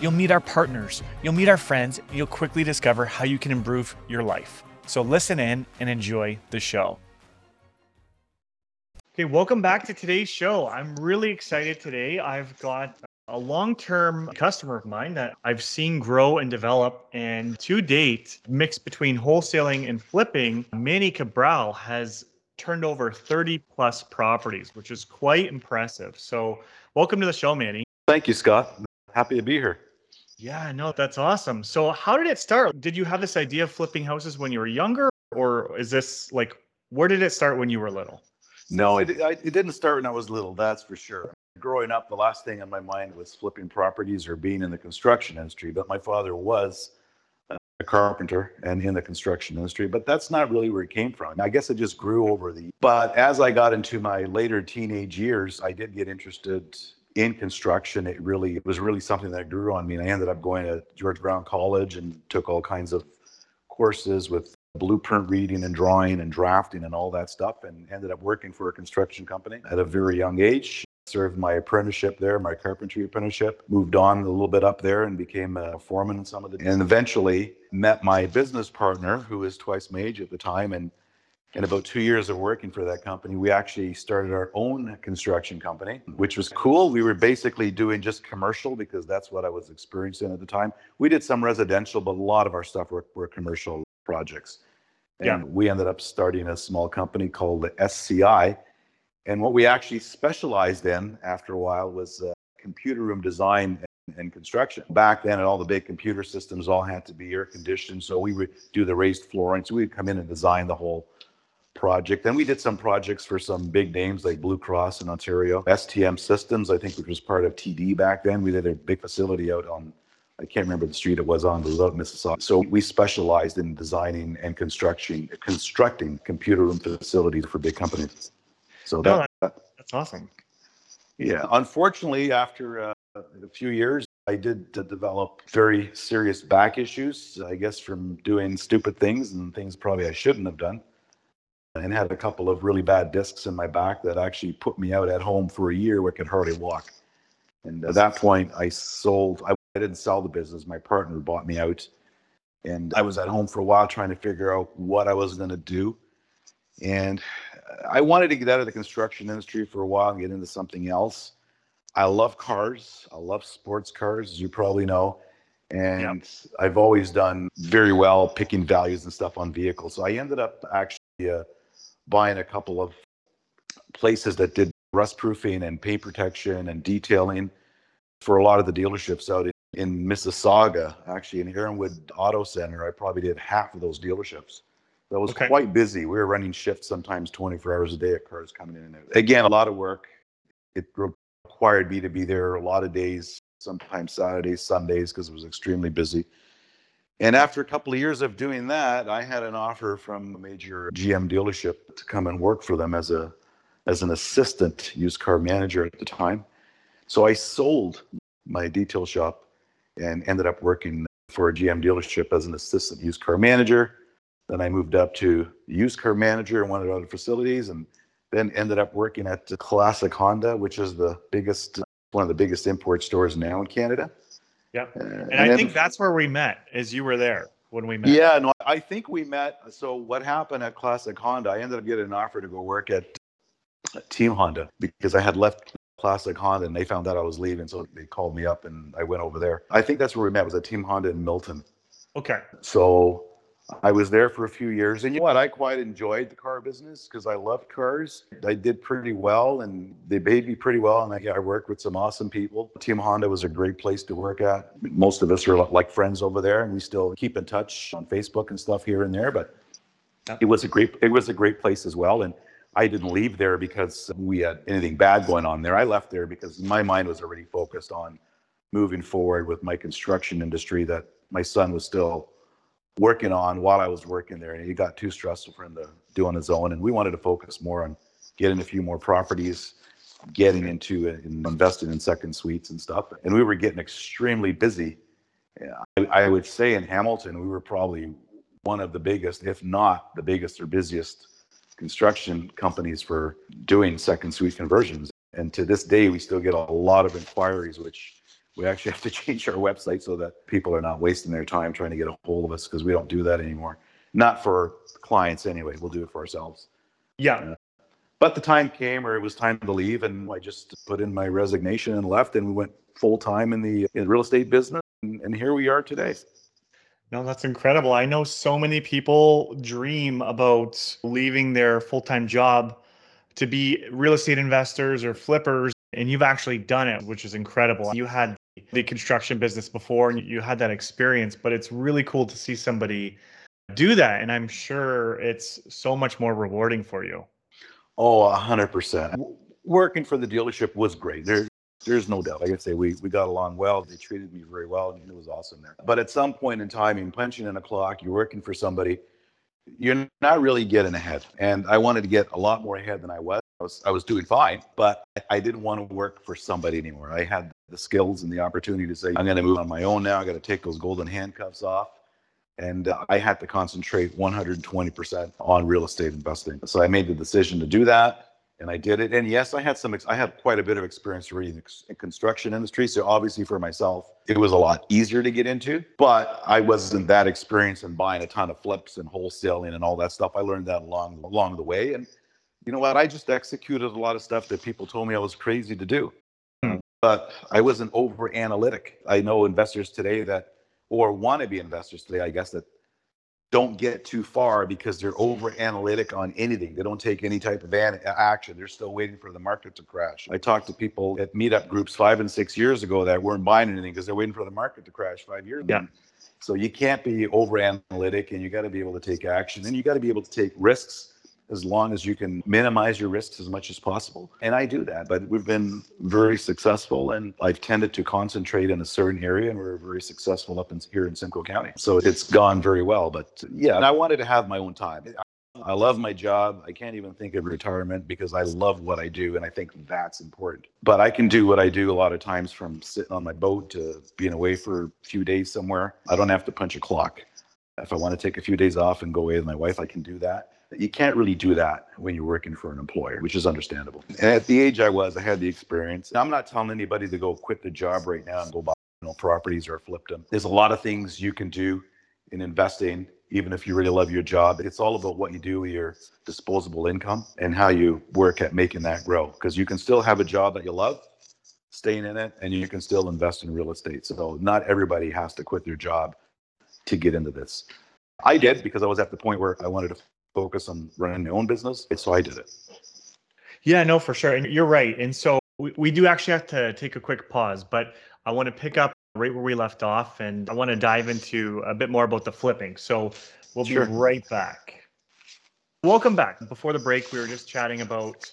You'll meet our partners, you'll meet our friends, and you'll quickly discover how you can improve your life. So listen in and enjoy the show. Okay, welcome back to today's show. I'm really excited today. I've got a long-term customer of mine that I've seen grow and develop, and to date, mixed between wholesaling and flipping, Manny Cabral has turned over 30 plus properties, which is quite impressive. So welcome to the show, Manny. Thank you, Scott. Happy to be here. Yeah, no, that's awesome. So how did it start? Did you have this idea of flipping houses when you were younger, or is this like, where did it start when you were little? No, it didn't start when I was little, that's for sure. Growing up, the last thing on my mind was flipping properties or being in the construction industry, but my father was a carpenter and in the construction industry, but that's not really where it came from. I guess it just grew over the, but as I got into my later teenage years, I did get interested in construction. It was really something that grew on me. And I ended up going to George Brown College and took all kinds of courses with blueprint reading and drawing and drafting and all that stuff, and ended up working for a construction company at a very young age. Served my apprenticeship there, my carpentry apprenticeship, moved on a little bit up there and became a foreman in some of the, and eventually met my business partner, who was twice my age at the time. And in about 2 years of working for that company, we actually started our own construction company, which was cool. We were basically doing just commercial because that's what I was experiencing at the time. We did some residential, but a lot of our stuff were commercial projects. And we ended up starting a small company called the SCI. And what we actually specialized in after a while was computer room design and construction. Back then, all the big computer systems all had to be air conditioned. So we would do the raised flooring. So we'd come in and design the whole project. Then we did some projects for some big names like Blue Cross in Ontario, STM Systems, I think, which was part of TD back then. We did a big facility out on, I can't remember the street it was on, but it was out in Mississauga. So we specialized in designing and constructing computer room facilities for big companies. So that's awesome. Yeah. Unfortunately, after a few years, I did develop very serious back issues, I guess, from doing stupid things and things probably I shouldn't have done, and had a couple of really bad discs in my back that actually put me out at home for a year where I could hardly walk. And at that point, I didn't sell the business. My partner bought me out, and I was at home for a while trying to figure out what I was going to do. And I wanted to get out of the construction industry for a while and get into something else. I love cars. I love sports cars, as you probably know. And I've always done very well picking values and stuff on vehicles. So I ended up actually buying a couple of places that did rust proofing and paint protection and detailing for a lot of the dealerships out in Mississauga, actually in Erinwood Auto Center. I probably did half of those dealerships. That was quite busy. We were running shifts sometimes 24 hours a day at cars coming in and out. Again, a lot of work. It required me to be there a lot of days, sometimes Saturdays, Sundays, because it was extremely busy. And after a couple of years of doing that, I had an offer from a major GM dealership to come and work for them as an assistant used car manager at the time. So I sold my detail shop and ended up working for a GM dealership as an assistant used car manager. Then I moved up to used car manager in one of the other facilities, and then ended up working at Classic Honda, which is one of the biggest import stores now in Canada. Yep. And I think that's where we met, as you were there when we met. Yeah, no, I think we met. So what happened at Classic Honda, I ended up getting an offer to go work at Team Honda because I had left Classic Honda and they found out I was leaving. So they called me up and I went over there. I think that's where we met, was at Team Honda in Milton. Okay. So I was there for a few years. And you know what? I quite enjoyed the car business because I loved cars. I did pretty well and they paid me pretty well. And I worked with some awesome people. Team Honda was a great place to work at. Most of us are like friends over there, and we still keep in touch on Facebook and stuff here and there. But it was a great place as well. And I didn't leave there because we had anything bad going on there. I left there because my mind was already focused on moving forward with my construction industry that my son was still working on while I was working there. And he got too stressful for him to do on his own. And we wanted to focus more on getting a few more properties, getting into and investing in second suites and stuff. And we were getting extremely busy. I would say in Hamilton, we were probably one of the biggest, if not the biggest or busiest construction companies for doing second suite conversions. And to this day, we still get a lot of inquiries, which we actually have to change our website so that people are not wasting their time trying to get a hold of us, because we don't do that anymore. Not for clients anyway. We'll do it for ourselves. Yeah. But the time came where it was time to leave, and I just put in my resignation and left, and we went full-time in the real estate business, and here we are today. No, that's incredible. I know so many people dream about leaving their full-time job to be real estate investors or flippers, and you've actually done it, which is incredible. You had the construction business before, and you had that experience, but it's really cool to see somebody do that, and I'm sure it's so much more rewarding for you. Oh, 100%. Working for the dealership was great. There's no doubt. Like I say, we got along well. They treated me very well, and it was awesome there. But at some point in time, you're punching in a clock, you're working for somebody, you're not really getting ahead. And I wanted to get a lot more ahead than I was. I was doing fine, but I didn't want to work for somebody anymore. I had the skills and the opportunity to say, I'm going to move on my own now. I got to take those golden handcuffs off. And I had to concentrate 120% on real estate investing. So I made the decision to do that, and I did it. And yes, I had quite a bit of experience in the construction industry. So obviously for myself, it was a lot easier to get into, but I wasn't that experienced in buying a ton of flips and wholesaling and all that stuff. I learned that along the way. And you know what? I just executed a lot of stuff that people told me I was crazy to do, but I wasn't over analytic. I know investors today that, or want to be investors today, I guess, that don't get too far because they're over analytic on anything. They don't take any type of action. They're still waiting for the market to crash. I talked to people at meetup groups 5 and 6 years ago that weren't buying anything because they're waiting for the market to crash 5 years ago. Yeah. So you can't be over analytic, and you got to be able to take action, and you got to be able to take risks as long as you can minimize your risks as much as possible. And I do that, but we've been very successful, and I've tended to concentrate in a certain area, and we're very successful up in here in Simcoe County. So it's gone very well, but yeah, and I wanted to have my own time. I love my job. I can't even think of retirement because I love what I do, and I think that's important. But I can do what I do a lot of times, from sitting on my boat to being away for a few days somewhere. I don't have to punch a clock. If I want to take a few days off and go away with my wife, I can do that. You can't really do that when you're working for an employer, which is understandable. And at the age I was, I had the experience. Now, I'm not telling anybody to go quit the job right now and go buy properties or flip them. There's a lot of things you can do in investing, even if you really love your job. It's all about what you do with your disposable income and how you work at making that grow, because you can still have a job that you love, staying in it, and you can still invest in real estate. So not everybody has to quit their job to get into this. I did, because I was at the point where I wanted to focus on running my own business. So I did it. Yeah, no, for sure. And you're right. And so we do actually have to take a quick pause, but I want to pick up right where we left off, and I want to dive into a bit more about the flipping. So we'll be right back. Welcome back. Before the break, we were just chatting about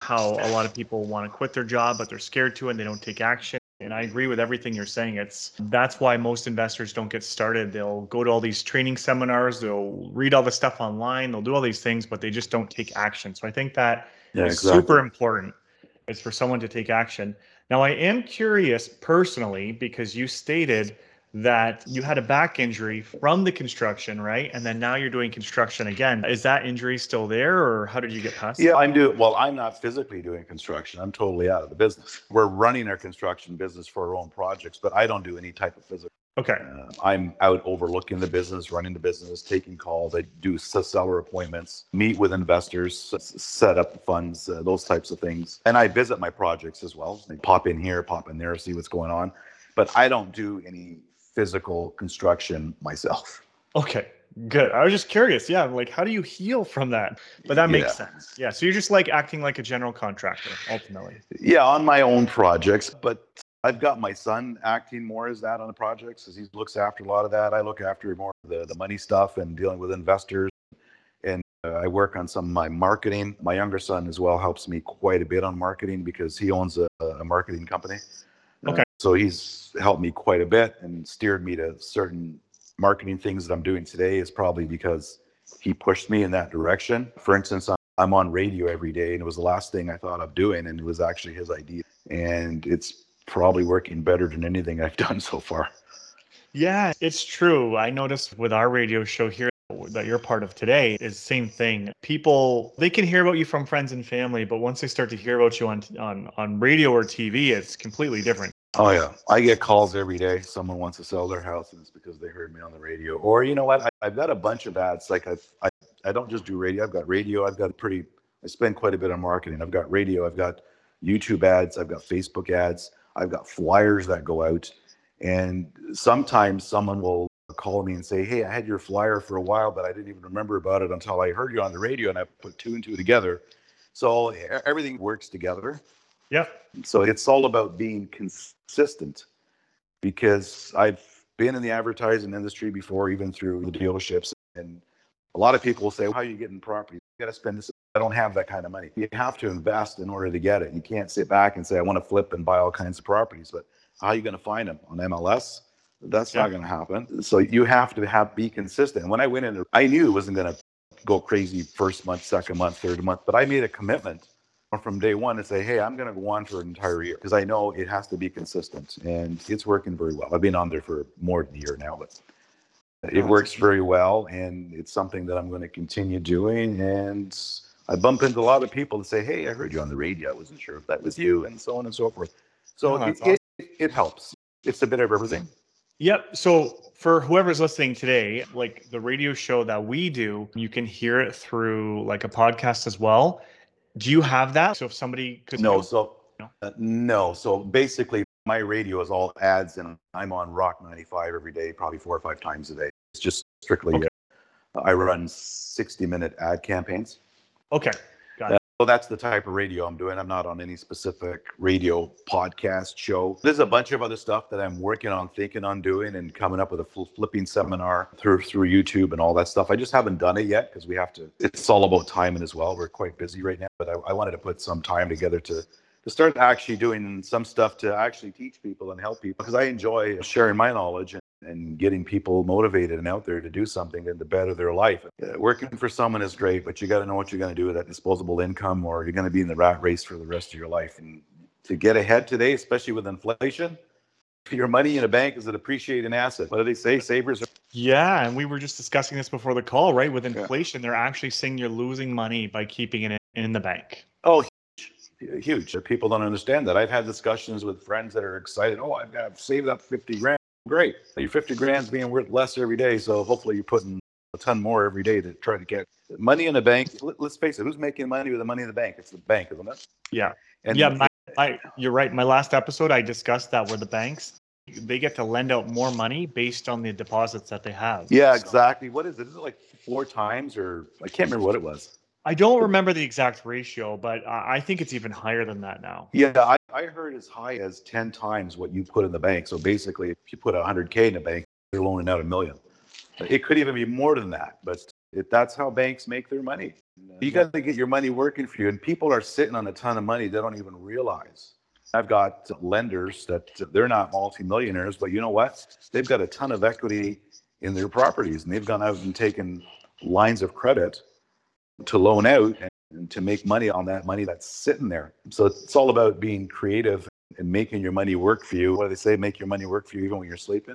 how a lot of people want to quit their job, but they're scared to, and they don't take action. And I agree with everything you're saying. That's why most investors don't get started. They'll go to all these training seminars, they'll read all the stuff online, they'll do all these things, but they just don't take action. So I think that is super important, is for someone to take action. Now, I am curious personally, because you stated that you had a back injury from the construction, right? And then now you're doing construction again. Is that injury still there, or how did you get past that? Yeah, I'm not physically doing construction. I'm totally out of the business. We're running our construction business for our own projects, but I don't do any type of physical. Okay. I'm out overlooking the business, running the business, taking calls. I do seller appointments, meet with investors, set up funds, those types of things. And I visit my projects as well. I pop in here, pop in there, see what's going on. But I don't do any physical construction myself. Okay, good. I was just curious. Yeah, like, how do you heal from that? But that makes sense. Yeah, so you're just like acting like a general contractor, ultimately. Yeah, on my own projects, but I've got my son acting more as that on the projects, as he looks after a lot of that. I look after more of the money stuff and dealing with investors, and I work on some of my marketing. My younger son as well helps me quite a bit on marketing, because he owns a marketing company. Okay. So he's helped me quite a bit and steered me to certain marketing things that I'm doing today is probably because he pushed me in that direction. For instance, I'm on radio every day, and it was the last thing I thought of doing, and it was actually his idea. And it's probably working better than anything I've done so far. Yeah, it's true. I noticed with our radio show here that you're part of today is the same thing. People, they can hear about you from friends and family, but once they start to hear about you on radio or TV, it's completely different. Oh, yeah. I get calls every day. Someone wants to sell their house, and it's because they heard me on the radio. Or, you know what? I've got a bunch of ads. Like, I don't just do radio. I've got radio. I spend quite a bit on marketing. I've got radio. I've got YouTube ads. I've got Facebook ads. I've got flyers that go out. And sometimes someone will call me and say, hey, I had your flyer for a while, but I didn't even remember about it until I heard you on the radio, and I put two and two together. So everything works together. Yeah. So it's all about being consistent, because I've been in the advertising industry before, even through the dealerships. And a lot of people will say, well, how are you getting property? You got to spend this. I don't have that kind of money. You have to invest in order to get it. You can't sit back and say, I want to flip and buy all kinds of properties, but how are you going to find them on MLS? That's not going to happen. So you have to be consistent. When I went in, I knew it wasn't going to go crazy first month, second month, third month, but I made a commitment from day one to say, hey, I'm going to go on for an entire year, because I know it has to be consistent, and it's working very well. I've been on there for more than a year now, but it works very well, and it's something that I'm going to continue doing. And I bump into a lot of people that say, hey, I heard you on the radio. I wasn't sure if that was you, and so on and so forth. So it helps. It's a bit of everything. Yep. So for whoever's listening today, like the radio show that we do, you can hear it through like a podcast as well. Do you have that? So if somebody could... No. So basically my radio is all ads, and I'm on Rock 95 every day, probably 4 or 5 times a day. It's just strictly, I run 60-minute ad campaigns. Okay. Got it. So that's the type of radio I'm doing. I'm not on any specific radio podcast show. There's a bunch of other stuff that I'm working on, thinking on doing, and coming up with a flipping seminar through YouTube and all that stuff. I just haven't done it yet because we have to. It's all about timing as well. We're quite busy right now, but I wanted to put some time together to start actually doing some stuff to actually teach people and help people, because I enjoy sharing my knowledge and getting people motivated and out there to do something and to better their life. Working for someone is great, but you got to know what you're going to do with that disposable income, or you're going to be in the rat race for the rest of your life. And to get ahead today, especially with inflation, your money in a bank is an appreciating asset. What do they say? Savers are... Yeah, and we were just discussing this before the call, right? With inflation, they're actually saying you're losing money by keeping it in the bank. Oh, huge. People don't understand that. I've had discussions with friends that are excited. Oh, I've got saved up 50 grand. Great. Your 50 grand's being worth less every day, so hopefully you're putting a ton more every day to try to get money in the bank. Let's face it, who's making money with the money in the bank? It's the bank, isn't it? Yeah. And you're right. My last episode, I discussed that where the banks, they get to lend out more money based on the deposits that they have. Yeah, so. Exactly. What is it? Is it like 4 times, or I can't remember what it was. I don't remember the exact ratio, but I think it's even higher than that now. Yeah, I heard as high as 10 times what you put in the bank. So basically, if you put 100K in the bank, you're loaning out $1 million. It could even be more than that, but that's how banks make their money. You got to get your money working for you. And people are sitting on a ton of money they don't even realize. I've got lenders that they're not multimillionaires, but you know what? They've got a ton of equity in their properties, and they've gone out and taken lines of credit to loan out and to make money on that money that's sitting there. So it's all about being creative and making your money work for you. What do they say? Make your money work for you even when you're sleeping.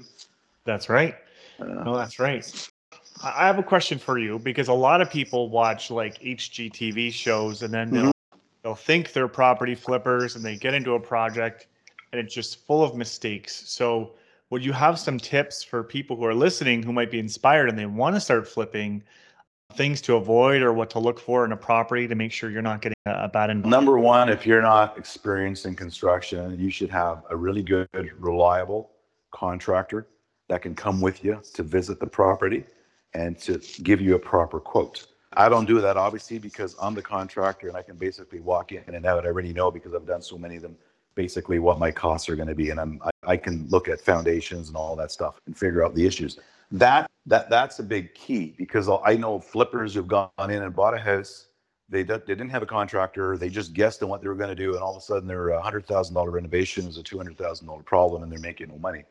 That's right. That's right. I have a question for you, because a lot of people watch like HGTV shows, and then they'll think they're property flippers, and they get into a project and it's just full of mistakes. So would you have some tips for people who are listening who might be inspired and they want to start flipping, things to avoid or what to look for in a property to make sure you're not getting a bad investment? Number one, if you're not experienced in construction, you should have a really good, reliable contractor that can come with you to visit the property and to give you a proper quote. I don't do that, obviously, because I'm the contractor and I can basically walk in and out. I already know, because I've done so many of them, basically what my costs are going to be. And I can look at foundations and all that stuff and figure out the issues. That's a big key, because I know flippers who've gone in and bought a house They didn't have a contractor. They just guessed on what they were going to do, and all of a sudden, their $100,000 renovation is a $200,000 problem, and they're making no money.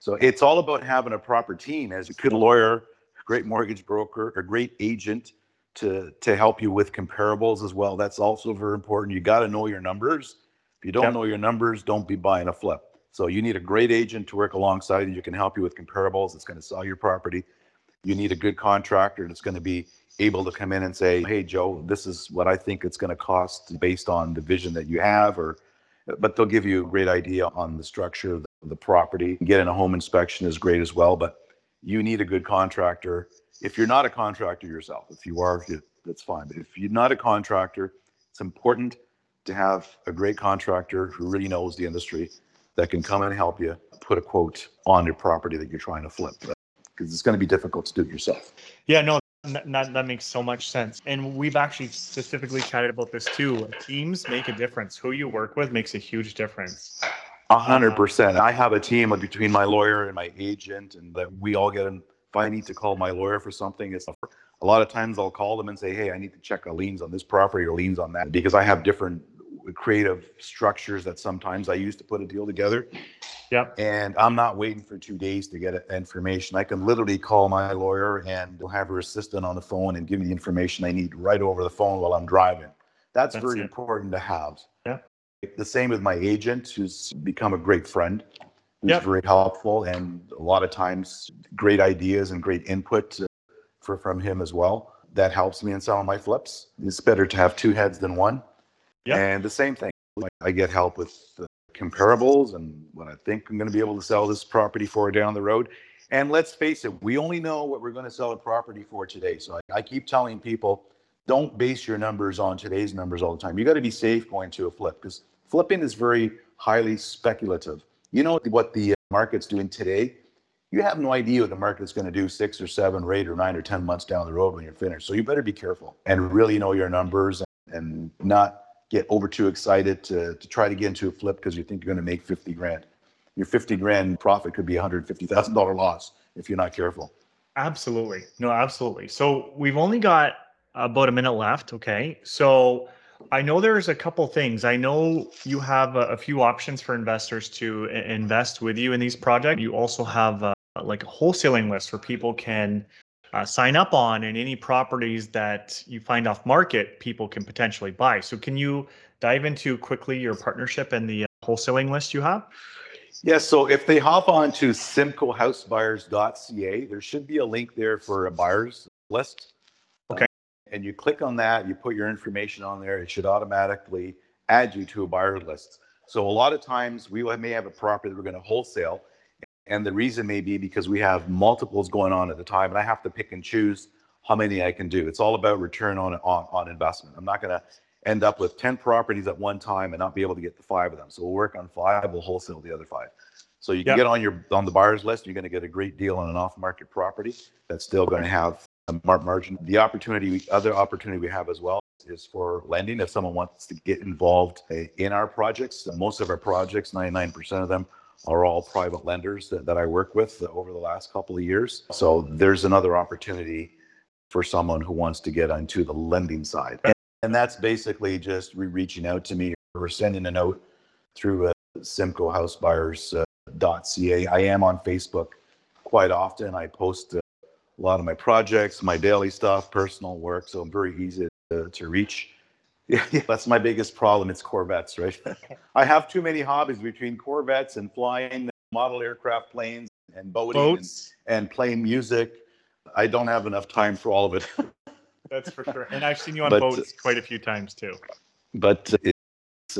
So it's all about having a proper team, as a good lawyer, a great mortgage broker, a great agent to help you with comparables as well. That's also very important. You got to know your numbers. If you don't know your numbers, don't be buying a flip. So you need a great agent to work alongside you. You can help you with comparables. It's going to sell your property. You need a good contractor that's going to be able to come in and say, hey, Joe, this is what I think it's going to cost based on the vision that you have. But they'll give you a great idea on the structure of the property. Getting a home inspection is great as well, but you need a good contractor. If you're not a contractor yourself, if you are, that's fine. But if you're not a contractor, it's important to have a great contractor who really knows the industry that can come and help you put a quote on your property that you're trying to flip, because it's going to be difficult to do it yourself. Yeah, no, that makes so much sense. And we've actually specifically chatted about this too. Teams make a difference. Who you work with makes a huge difference. 100%. I have a team between my lawyer and my agent, and that we all get in. If I need to call my lawyer for something, it's a lot of times I'll call them and say, hey, I need to check a liens on this property or liens on that, because I have different creative structures that sometimes I use to put a deal together. Yep. And I'm not waiting for 2 days to get information. I can literally call my lawyer and they'll have her assistant on the phone and give me the information I need right over the phone while I'm driving. That's very important to have. Yeah. The same with my agent, who's become a great friend, who's very helpful, and a lot of times great ideas and great input from him as well. That helps me in selling my flips. It's better to have two heads than one. Yep. And the same thing, I get help with comparables and what I think I'm going to be able to sell this property for down the road. And let's face it, we only know what we're going to sell a property for today. So I keep telling people, don't base your numbers on today's numbers all the time. You got to be safe going to a flip, because flipping is very highly speculative. You know what the market's doing today. You have no idea what the market's going to do 6 or 7 or 8 or 9 or 10 months down the road when you're finished. So you better be careful and really know your numbers and not get over too excited to try to get into a flip because you think you're going to make 50 grand. Your 50 grand profit could be $150,000 loss if you're not careful. Absolutely. No, absolutely. So we've only got about a minute left. Okay. So I know there's a couple things. I know you have a few options for investors to invest with you in these projects. You also have like a wholesaling list where people can sign up on, and any properties that you find off market, people can potentially buy. So can you dive into quickly your partnership and the wholesaling list you have? Yes. Yeah, so if they hop on to SimcoeHouseBuyers.ca, there should be a link there for a buyer's list. Okay. And you click on that, you put your information on there, it should automatically add you to a buyer list. So a lot of times we may have a property that we're going to wholesale. And the reason may be because we have multiples going on at the time, and I have to pick and choose how many I can do. It's all about return on investment. I'm not going to end up with 10 properties at one time and not be able to get the 5 of them. So we'll work on 5, we'll wholesale the other 5. So you can get on the buyer's list. You're going to get a great deal on an off-market property that's still going to have a margin. The other opportunity we have as well is for lending. If someone wants to get involved in our projects, most of our projects, 99% of them, are all private lenders that I work with over the last couple of years. So there's another opportunity for someone who wants to get onto the lending side. And that's basically just reaching out to me or sending a note through SimcoeHouseBuyers.ca. I am on Facebook quite often. I post a lot of my projects, my daily stuff, personal work. So I'm very easy to reach. Yeah, that's my biggest problem. It's Corvettes, right? I have too many hobbies between Corvettes and flying model aircraft planes and boating and playing music. I don't have enough time for all of it. That's for sure. And I've seen you on boats quite a few times too. But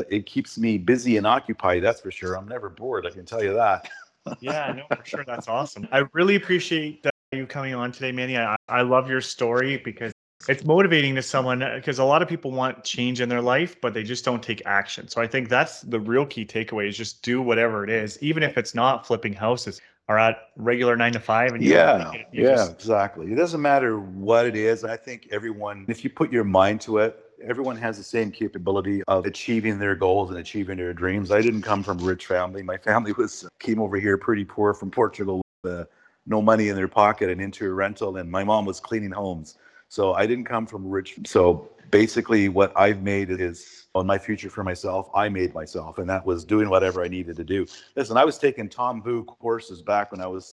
it keeps me busy and occupied, that's for sure. I'm never bored, I can tell you that. Yeah, no, for sure. That's awesome. I really appreciate you coming on today, Manny. I love your story because it's motivating to someone, because a lot of people want change in their life, but they just don't take action. So I think that's the real key takeaway, is just do whatever it is, even if it's not flipping houses or at regular 9 to 5. And exactly. It doesn't matter what it is. I think everyone, if you put your mind to it, everyone has the same capability of achieving their goals and achieving their dreams. I didn't come from a rich family. My family came over here pretty poor from Portugal with no money in their pocket and into a rental. And my mom was cleaning homes. So I didn't come from rich. So basically what I've made is on my future for myself, I made myself. And that was doing whatever I needed to do. Listen, I was taking Tom Vu courses back when I was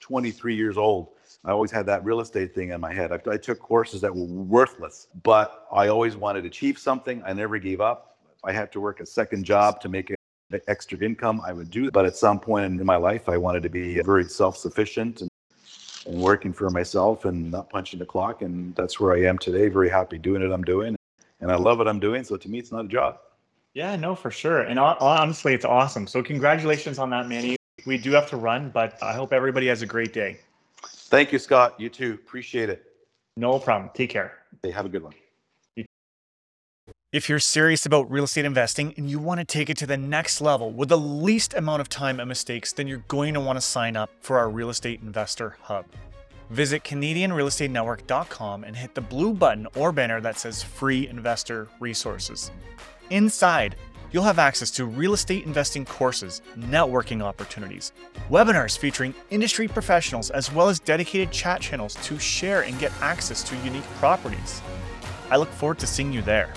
23 years old. I always had that real estate thing in my head. I took courses that were worthless, but I always wanted to achieve something. I never gave up. If I had to work a second job to make extra income, I would do that. But at some point in my life, I wanted to be very self-sufficient and working for myself and not punching the clock. And that's where I am today. Very happy doing it. I'm doing, and I love what I'm doing. So to me, it's not a job. Yeah, no, for sure. And honestly, it's awesome. So congratulations on that, Manny. We do have to run, but I hope everybody has a great day. Thank you, Scott. You too. Appreciate it. No problem. Take care. Hey, have a good one. If you're serious about real estate investing and you want to take it to the next level with the least amount of time and mistakes, then you're going to want to sign up for our Real Estate Investor Hub. Visit CanadianRealEstateNetwork.com and hit the blue button or banner that says Free Investor Resources. Inside, you'll have access to real estate investing courses, networking opportunities, webinars featuring industry professionals, as well as dedicated chat channels to share and get access to unique properties. I look forward to seeing you there.